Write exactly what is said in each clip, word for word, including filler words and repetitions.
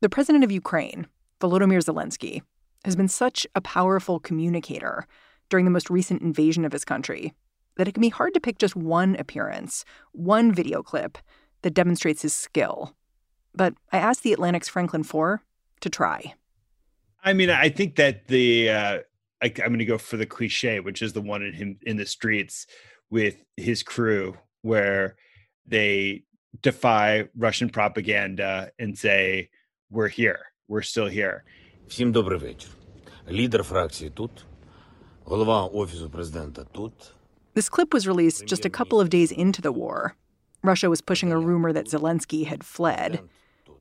The president of Ukraine, Volodymyr Zelensky, has been such a powerful communicator during the most recent invasion of his country that it can be hard to pick just one appearance, one video clip that demonstrates his skill. But I asked The Atlantic's Franklin Foer to try. I mean, I think that the uh, I, I'm going to go for the cliche, which is the one in him in the streets with his crew, where they defy Russian propaganda and say, "We're here. We're still here." Всім добрий вечір. Лідер фракції тут, голова офісу президента тут. This clip was released just a couple of days into the war. Russia was pushing a rumor that Zelensky had fled.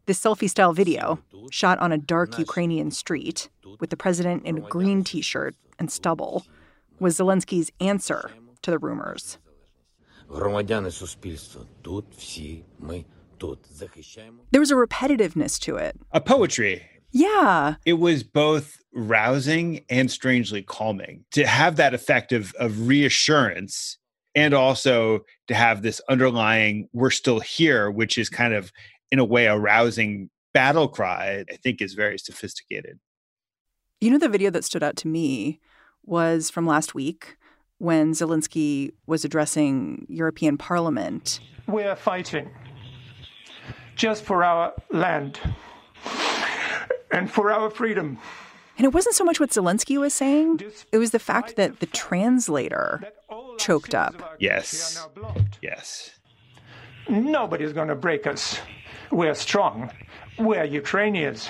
This selfie-style video, shot on a dark Ukrainian street with the president in a green T-shirt and stubble, was Zelensky's answer to the rumors. Громадяни суспільства тут, всі ми. There was a repetitiveness to it. A poetry. Yeah. It was both rousing and strangely calming to have that effect of, of reassurance and also to have this underlying, we're still here, which is kind of, in a way, a rousing battle cry, I think is very sophisticated. You know, the video that stood out to me was from last week when Zelensky was addressing European Parliament. We are fighting. Just for our land and for our freedom. And it wasn't so much what Zelensky was saying. It was the fact that the translator choked up. Yes. Yes. Nobody's going to break us. We're strong. We're Ukrainians.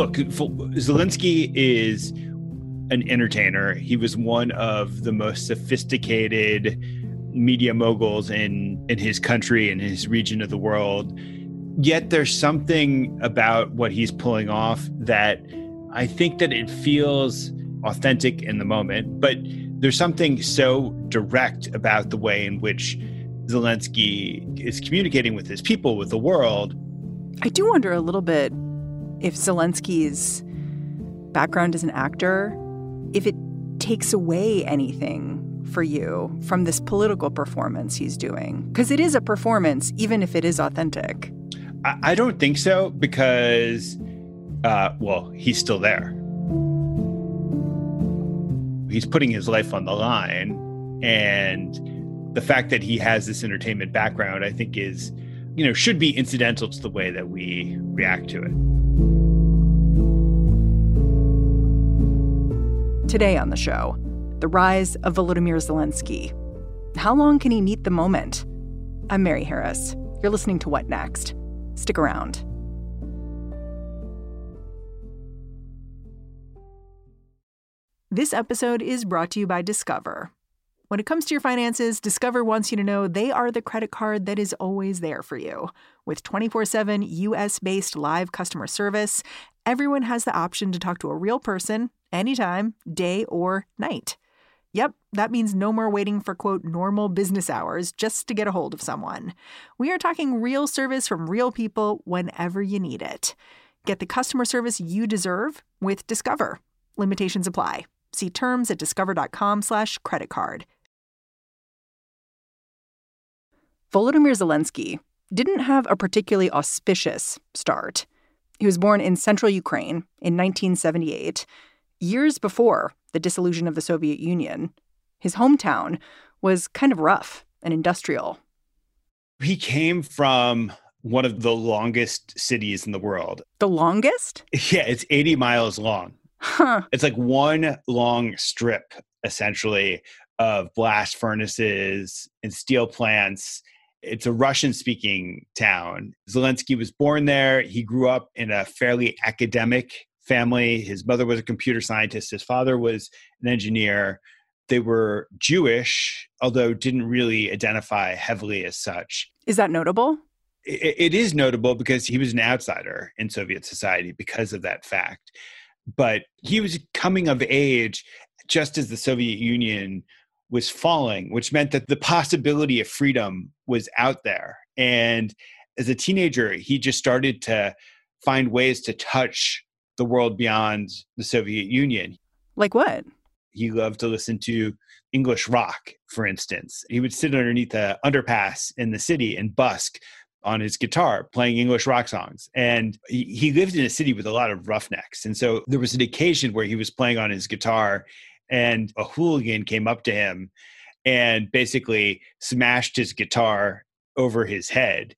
Look, Zelensky is an entertainer. He was one of the most sophisticated media moguls in, in his country and his region of the world. Yet there's something about what he's pulling off that I think that it feels authentic in the moment, but there's something so direct about the way in which Zelensky is communicating with his people, with the world. I do wonder a little bit if Zelensky's background as an actor, if it takes away anything for you from this political performance he's doing? Because it is a performance, even if it is authentic. I, I don't think so, because, uh, well, he's still there. He's putting his life on the line. And the fact that he has this entertainment background, I think is, you know, should be incidental to the way that we react to it. Today on the show, the rise of Volodymyr Zelensky. How long can he meet the moment? I'm Mary Harris. You're listening to What Next? Stick around. This episode is brought to you by Discover. When it comes to your finances, Discover wants you to know they are the credit card that is always there for you. With twenty-four seven U S-based live customer service, everyone has the option to talk to a real person anytime, day or night. Yep, that means no more waiting for, quote, normal business hours just to get a hold of someone. We are talking real service from real people whenever you need it. Get the customer service you deserve with Discover. Limitations apply. See terms at discover.com slash credit card. Volodymyr Zelensky didn't have a particularly auspicious start. He was born in central Ukraine in nineteen seventy-eight, years before the dissolution of the Soviet Union. His hometown was kind of rough and industrial. He came from one of the longest cities in the world. The longest? Yeah, it's eighty miles long. Huh. It's like one long strip, essentially, of blast furnaces and steel plants. It's a Russian-speaking town. Zelensky was born there. He grew up in a fairly academic family. His mother was a computer scientist. His father was an engineer. They were Jewish, although didn't really identify heavily as such. Is that notable? It, it is notable because he was an outsider in Soviet society because of that fact. But he was coming of age just as the Soviet Union was falling, which meant that the possibility of freedom was out there. And as a teenager, he just started to find ways to touch the world beyond the Soviet Union. Like what? He loved to listen to English rock, for instance. He would sit underneath an underpass in the city and busk on his guitar playing English rock songs. And he, he lived in a city with a lot of roughnecks. And so there was an occasion where he was playing on his guitar and a hooligan came up to him and basically smashed his guitar over his head.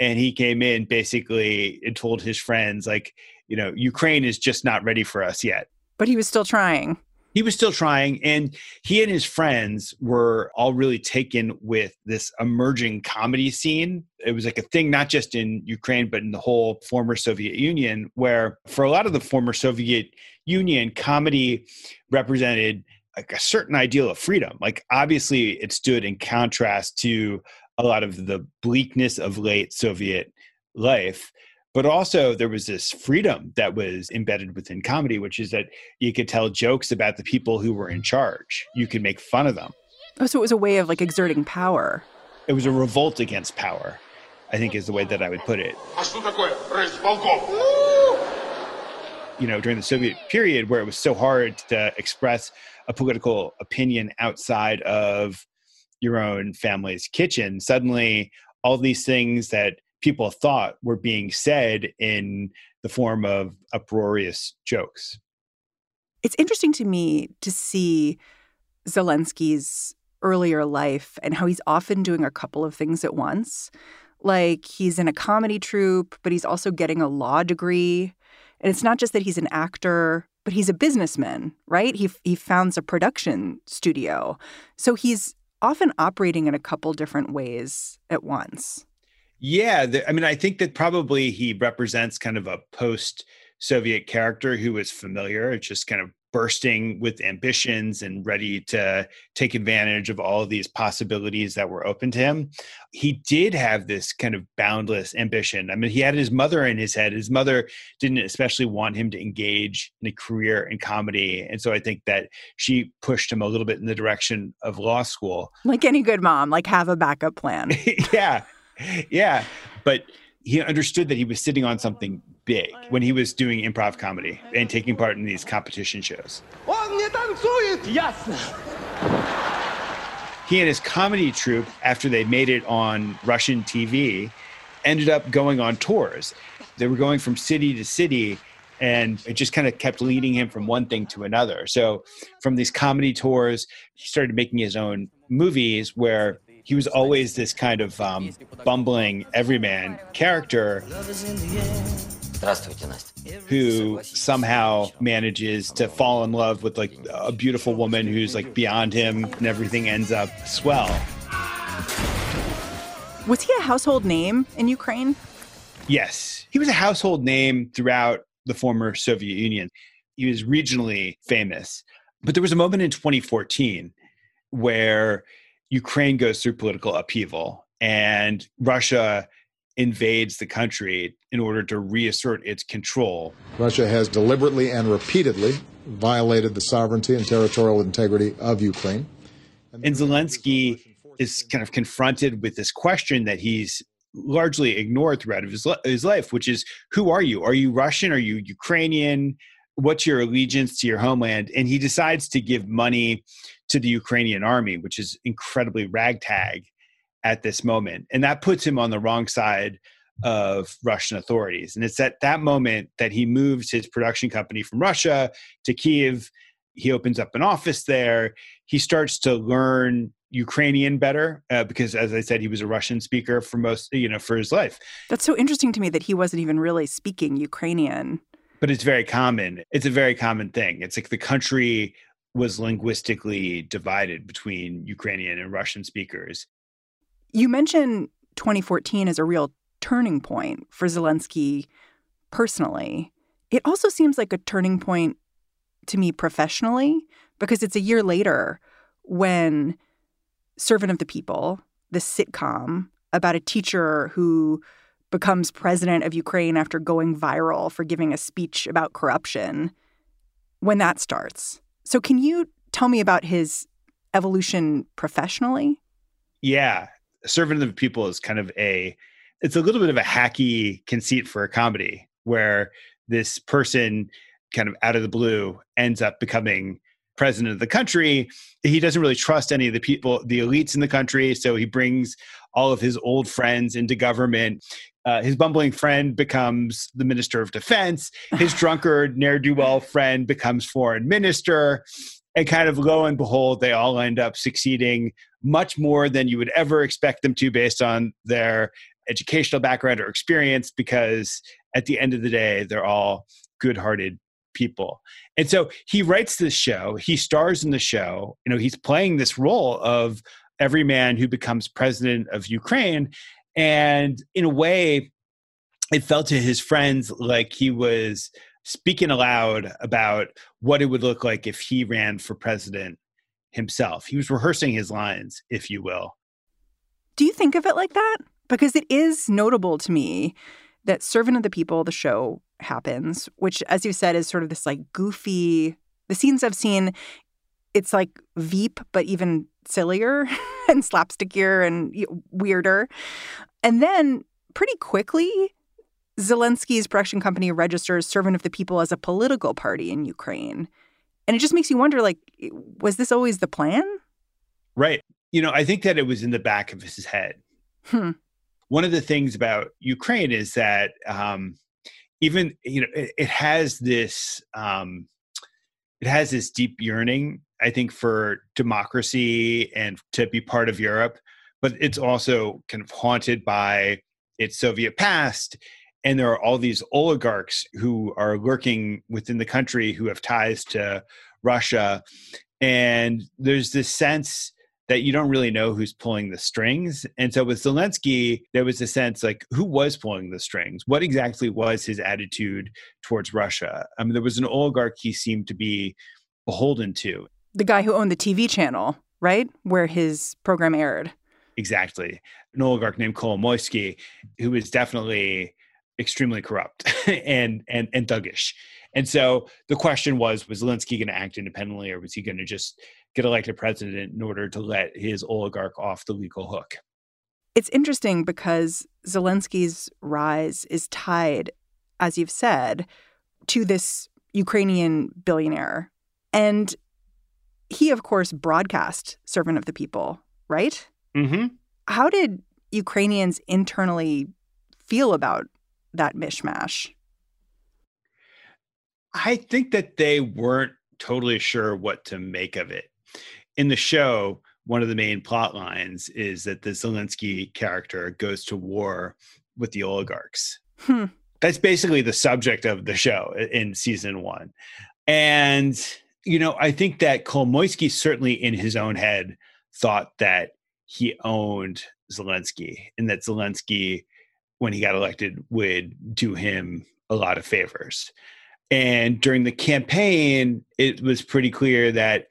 And he came in basically and told his friends, like, you know, Ukraine is just not ready for us yet. But he was still trying. He was still trying. And he and his friends were all really taken with this emerging comedy scene. It was like a thing, not just in Ukraine, but in the whole former Soviet Union, where for a lot of the former Soviet Union, comedy represented like a certain ideal of freedom. Like, obviously, it stood in contrast to a lot of the bleakness of late Soviet life. But also there was this freedom that was embedded within comedy, which is that you could tell jokes about the people who were in charge. You could make fun of them. Oh, so it was a way of like exerting power. It was a revolt against power, I think is the way that I would put it. You know, during the Soviet period where it was so hard to express a political opinion outside of your own family's kitchen, suddenly all these things that people thought were being said in the form of uproarious jokes. It's interesting to me to see Zelensky's earlier life and how he's often doing a couple of things at once. Like, he's in a comedy troupe, but he's also getting a law degree. And it's not just that he's an actor, but he's a businessman, right? He he founds a production studio. So he's often operating in a couple different ways at once. Yeah. The, I mean, I think that probably he represents kind of a post-Soviet character who is familiar, just kind of bursting with ambitions and ready to take advantage of all of these possibilities that were open to him. He did have this kind of boundless ambition. I mean, he had his mother in his head. His mother didn't especially want him to engage in a career in comedy. And so I think that she pushed him a little bit in the direction of law school. Like any good mom, like have a backup plan. Yeah. Yeah, but he understood that he was sitting on something big when he was doing improv comedy and taking part in these competition shows. He and his comedy troupe, after they made it on Russian T V, ended up going on tours. They were going from city to city, and it just kind of kept leading him from one thing to another. So from these comedy tours, he started making his own movies where he was always this kind of um, bumbling everyman character who somehow manages to fall in love with like a beautiful woman who's like beyond him, and everything ends up swell. Was he a household name in Ukraine? Yes. He was a household name throughout the former Soviet Union. He was regionally famous. But there was a moment in twenty fourteen where Ukraine goes through political upheaval, and Russia invades the country in order to reassert its control. Russia has deliberately and repeatedly violated the sovereignty and territorial integrity of Ukraine. And Zelensky is kind of confronted with this question that he's largely ignored throughout his, his life, which is, who are you? Are you Russian? Are you Ukrainian? What's your allegiance to your homeland? And he decides to give money to the Ukrainian army, which is incredibly ragtag at this moment. And that puts him on the wrong side of Russian authorities. And it's at that moment that he moves his production company from Russia to Kyiv. He opens up an office there. He starts to learn Ukrainian better uh, because, as I said, he was a Russian speaker for most, you know, for his life. That's so interesting to me that he wasn't even really speaking Ukrainian. But it's very common. It's a very common thing. It's like the country was linguistically divided between Ukrainian and Russian speakers. You mentioned twenty fourteen as a real turning point for Zelensky personally. It also seems like a turning point to me professionally, because it's a year later when Servant of the People, the sitcom about a teacher who becomes president of Ukraine after going viral for giving a speech about corruption, when that starts. So can you tell me about his evolution professionally? Yeah. Servant of the People is kind of a, it's a little bit of a hacky conceit for a comedy where this person kind of out of the blue ends up becoming president of the country, he doesn't really trust any of the people, the elites in the country. So he brings all of his old friends into government. Uh, his bumbling friend becomes the minister of defense. His drunkard, ne'er-do-well friend becomes foreign minister. And kind of lo and behold, they all end up succeeding much more than you would ever expect them to based on their educational background or experience, because at the end of the day, they're all good-hearted people. And so he writes this show, he stars in the show, you know, he's playing this role of every man who becomes president of Ukraine. And in a way, it felt to his friends like he was speaking aloud about what it would look like if he ran for president himself. He was rehearsing his lines, if you will. Do you think of it like that? Because it is notable to me that Servant of the People, the show, happens, which, as you said, is sort of this like goofy, the scenes I've seen, it's like Veep, but even sillier and slapstickier and weirder. And then pretty quickly, Zelensky's production company registers Servant of the People as a political party in Ukraine. And it just makes you wonder, like, was this always the plan? Right. You know, I think that it was in the back of his head. Hmm. One of the things about Ukraine is that um, even, you know, it, it has this um, it has this deep yearning, I think, for democracy and to be part of Europe, but it's also kind of haunted by its Soviet past. And there are all these oligarchs who are lurking within the country who have ties to Russia. And there's this sense that you don't really know who's pulling the strings. And so with Zelensky, there was a sense like, who was pulling the strings? What exactly was his attitude towards Russia? I mean, there was an oligarch he seemed to be beholden to. The guy who owned the T V channel, right? Where his program aired. Exactly. An oligarch named Kolomoisky, who was definitely extremely corrupt and, and, and thuggish. And so the question was, was Zelensky going to act independently, or was he going to just get elected president in order to let his oligarch off the legal hook? It's interesting because Zelensky's rise is tied, as you've said, to this Ukrainian billionaire. And he, of course, broadcast Servant of the People, right? Mm-hmm. How did Ukrainians internally feel about that mishmash? I think that they weren't totally sure what to make of it. In the show, one of the main plot lines is that the Zelensky character goes to war with the oligarchs. Hmm. That's basically the subject of the show in season one. And, you know, I think that Kolomoisky certainly in his own head thought that he owned Zelensky and that Zelensky, when he got elected, would do him a lot of favors. And during the campaign, it was pretty clear that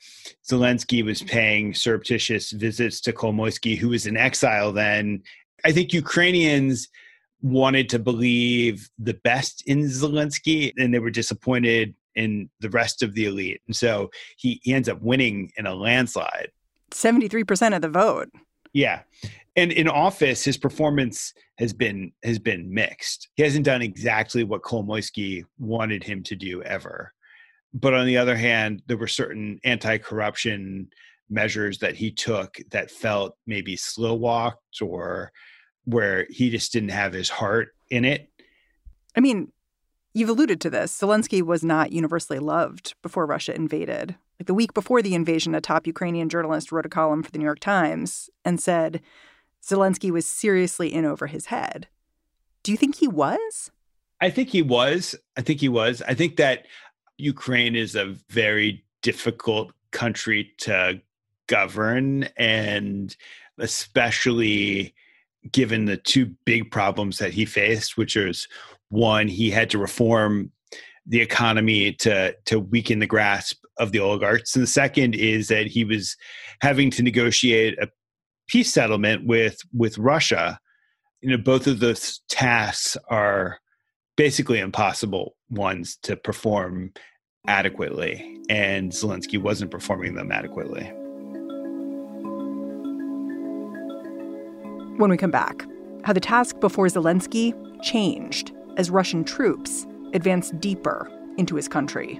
Zelensky was paying surreptitious visits to Kolomoisky, who was in exile then. I think Ukrainians wanted to believe the best in Zelensky, and they were disappointed in the rest of the elite. And so he, he ends up winning in a landslide. seventy-three percent of the vote. Yeah. And in office, his performance has been has been mixed. He hasn't done exactly what Kolomoisky wanted him to do ever. But on the other hand, there were certain anti-corruption measures that he took that felt maybe slow-walked or where he just didn't have his heart in it. I mean, you've alluded to this. Zelensky was not universally loved before Russia invaded. Like the week before the invasion, a top Ukrainian journalist wrote a column for the New York Times and said Zelensky was seriously in over his head. Do you think he was? I think he was. I think he was. I think that Ukraine is a very difficult country to govern, and especially given the two big problems that he faced, which is, one, he had to reform the economy to to weaken the grasp of the oligarchs. And the second is that he was having to negotiate a peace settlement with with Russia. You know, both of those tasks are basically impossible ones to perform adequately, and Zelensky wasn't performing them adequately. When we come back, how the task before Zelensky changed as Russian troops advanced deeper into his country.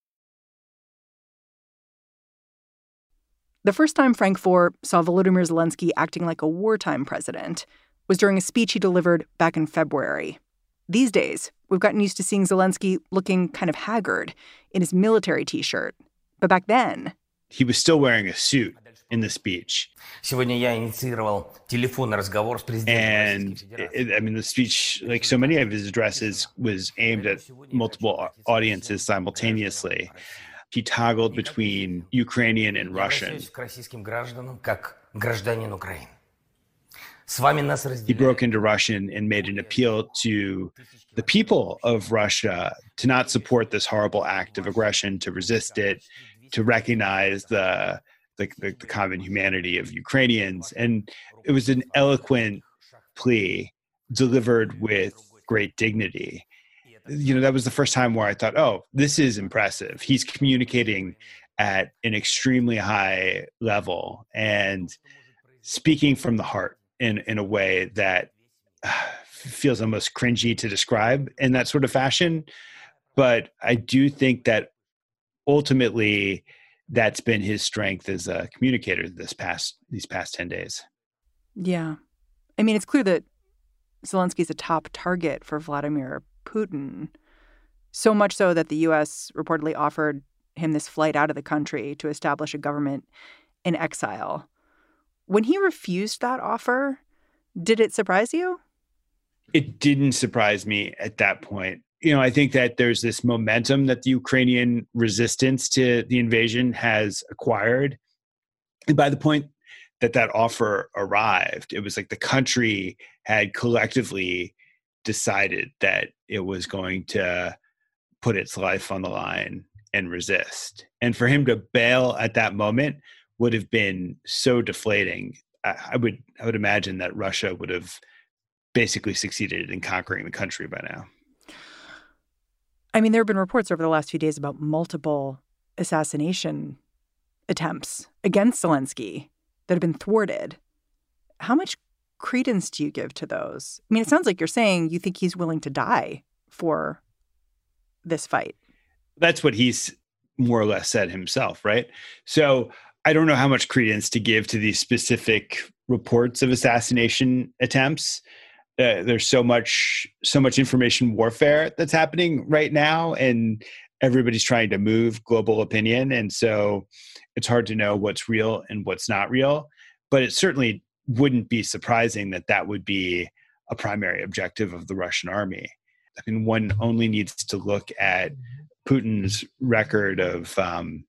The first time Frank Foer saw Volodymyr Zelensky acting like a wartime president was during a speech he delivered back in February. These days, we've gotten used to seeing Zelensky looking kind of haggard in his military T-shirt. But back then, he was still wearing a suit in the speech. And, I mean, the speech, like so many of his addresses, was aimed at multiple audiences simultaneously. He toggled between Ukrainian and Russian. He broke into Russian and made an appeal to the people of Russia to not support this horrible act of aggression, to resist it, to recognize the, the, the, the common humanity of Ukrainians. And it was an eloquent plea delivered with great dignity. You know, that was the first time where I thought, oh, this is impressive. He's communicating at an extremely high level and speaking from the heart in, in a way that feels almost cringy to describe in that sort of fashion. But I do think that ultimately that's been his strength as a communicator this past these past ten days. Yeah. I mean, it's clear that Zelensky's a top target for Vladimir Putin, so much so that the U S reportedly offered him this flight out of the country to establish a government in exile. When he refused that offer, did it surprise you? It didn't surprise me at that point. You know, I think that there's this momentum that the Ukrainian resistance to the invasion has acquired. And by the point that that offer arrived, it was like the country had collectively decided that it was going to put its life on the line and resist. And for him to bail at that moment would have been so deflating. I, I would I would imagine that Russia would have basically succeeded in conquering the country by now. I mean, there have been reports over the last few days about multiple assassination attempts against Zelensky that have been thwarted. How much credence do you give to those? I mean, it sounds like you're saying you think he's willing to die for this fight. That's what he's more or less said himself, right? So I don't know how much credence to give to these specific reports of assassination attempts. Uh, there's so much, so much information warfare that's happening right now, and everybody's trying to move global opinion. And so it's hard to know what's real and what's not real, but it certainly wouldn't be surprising that that would be a primary objective of the Russian army. I mean, one only needs to look at Putin's record of um,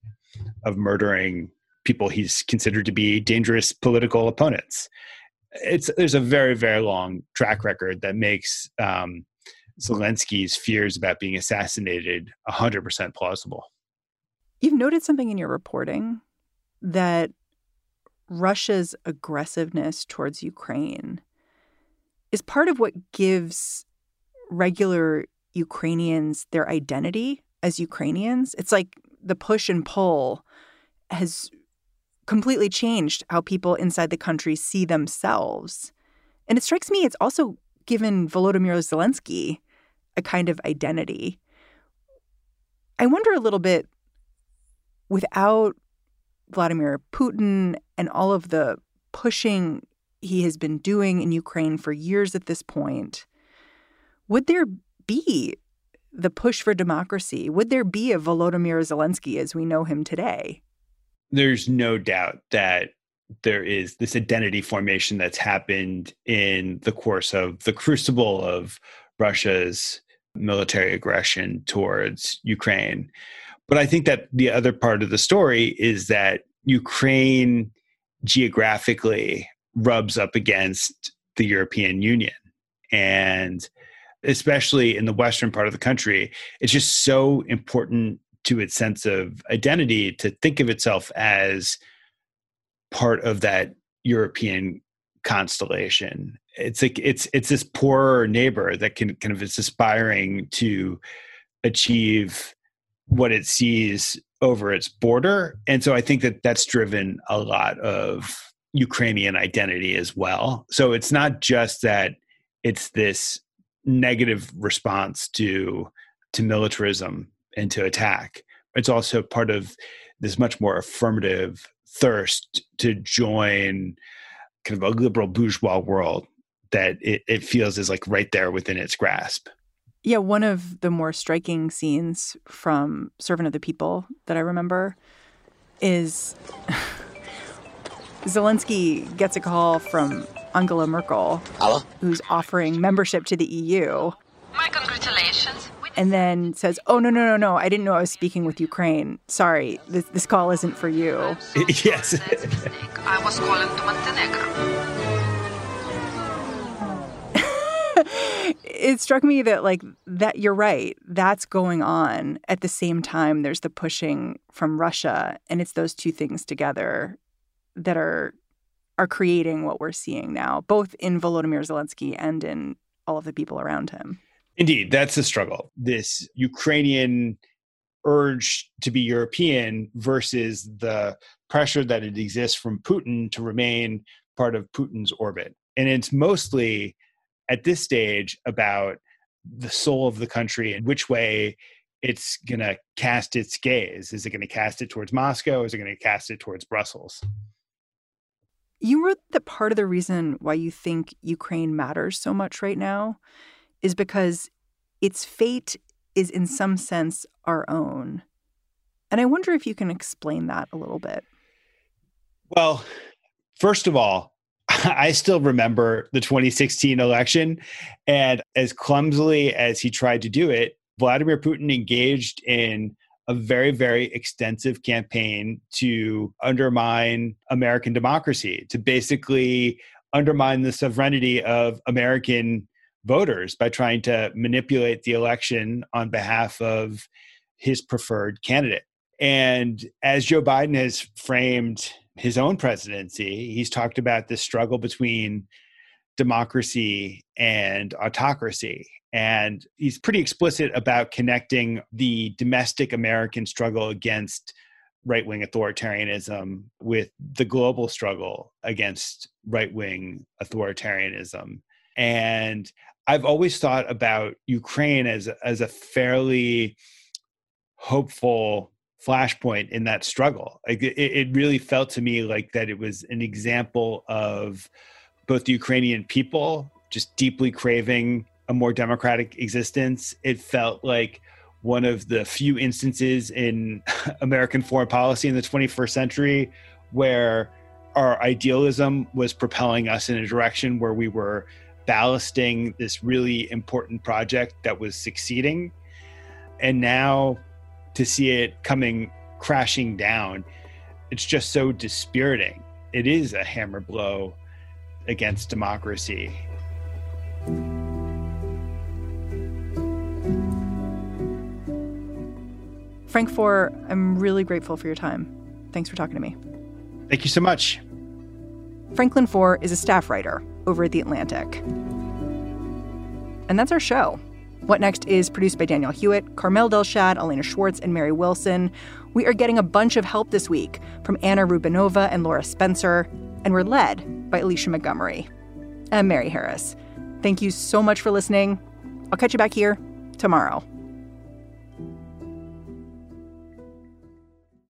of murdering people he's considered to be dangerous political opponents. It's there's a very, very long track record that makes um, Zelensky's fears about being assassinated one hundred percent plausible. You've noted something in your reporting that Russia's aggressiveness towards Ukraine is part of what gives regular Ukrainians their identity as Ukrainians. It's like the push and pull has completely changed how people inside the country see themselves. And it strikes me it's also given Volodymyr Zelensky a kind of identity. I wonder a little bit, without Vladimir Putin and all of the pushing he has been doing in Ukraine for years at this point, would there be the push for democracy? Would there be a Volodymyr Zelensky as we know him today? There's no doubt that there is this identity formation that's happened in the course of the crucible of Russia's military aggression towards Ukraine. But I think that the other part of the story is that Ukraine geographically rubs up against the European Union. And especially in the western part of the country, it's just so important to its sense of identity to think of itself as part of that European constellation. It's like it's it's this poorer neighbor that can kind of is aspiring to achieve what it sees over its border. And so I think that that's driven a lot of Ukrainian identity as well. So it's not just that it's this negative response to to militarism and to attack. It's also part of this much more affirmative thirst to join kind of a liberal bourgeois world that it, it feels is like right there within its grasp. Yeah, one of the more striking scenes from Servant of the People that I remember is Zelensky gets a call from Angela Merkel, Hello? Who's offering membership to the E U. My congratulations. And then says, oh, no, no, no, no, I didn't know I was speaking with Ukraine. Sorry, this, this call isn't for you. Yes. I was calling to Montenegro. It struck me that, like, that you're right. That's going on. At the same time, there's the pushing from Russia. And it's those two things together that are are creating what we're seeing now, both in Volodymyr Zelensky and in all of the people around him. Indeed, that's the struggle. This Ukrainian urge to be European versus the pressure that it exists from Putin to remain part of Putin's orbit. And it's mostly, at this stage, about the soul of the country and which way it's going to cast its gaze. Is it going to cast it towards Moscow? Is it going to cast it towards Brussels? You wrote that part of the reason why you think Ukraine matters so much right now is because its fate is in some sense our own. And I wonder if you can explain that a little bit. Well, first of all, I still remember the twenty sixteen election. And as clumsily as he tried to do it, Vladimir Putin engaged in a very, very extensive campaign to undermine American democracy, to basically undermine the sovereignty of American voters by trying to manipulate the election on behalf of his preferred candidate. And as Joe Biden has framed his own presidency, he's talked about this struggle between democracy and autocracy. And he's pretty explicit about connecting the domestic American struggle against right-wing authoritarianism with the global struggle against right-wing authoritarianism. And I've always thought about Ukraine as, as a fairly hopeful flashpoint in that struggle. Like it, it really felt to me like that it was an example of both the Ukrainian people just deeply craving a more democratic existence. It felt like one of the few instances in American foreign policy in the twenty-first century where our idealism was propelling us in a direction where we were ballasting this really important project that was succeeding. And now to see it coming crashing down, it's just so dispiriting. It is a hammer blow against democracy. Frank Foer, I'm really grateful for your time. Thanks for talking to me. Thank you so much. Franklin Foer is a staff writer over at The Atlantic. And that's our show. What Next is produced by Daniel Hewitt, Carmel Delshad, Elena Schwartz, and Mary Wilson. We are getting a bunch of help this week from Anna Rubinova and Laura Spencer, and we're led by Alicia Montgomery. I'm Mary Harris. Thank you so much for listening. I'll catch you back here tomorrow.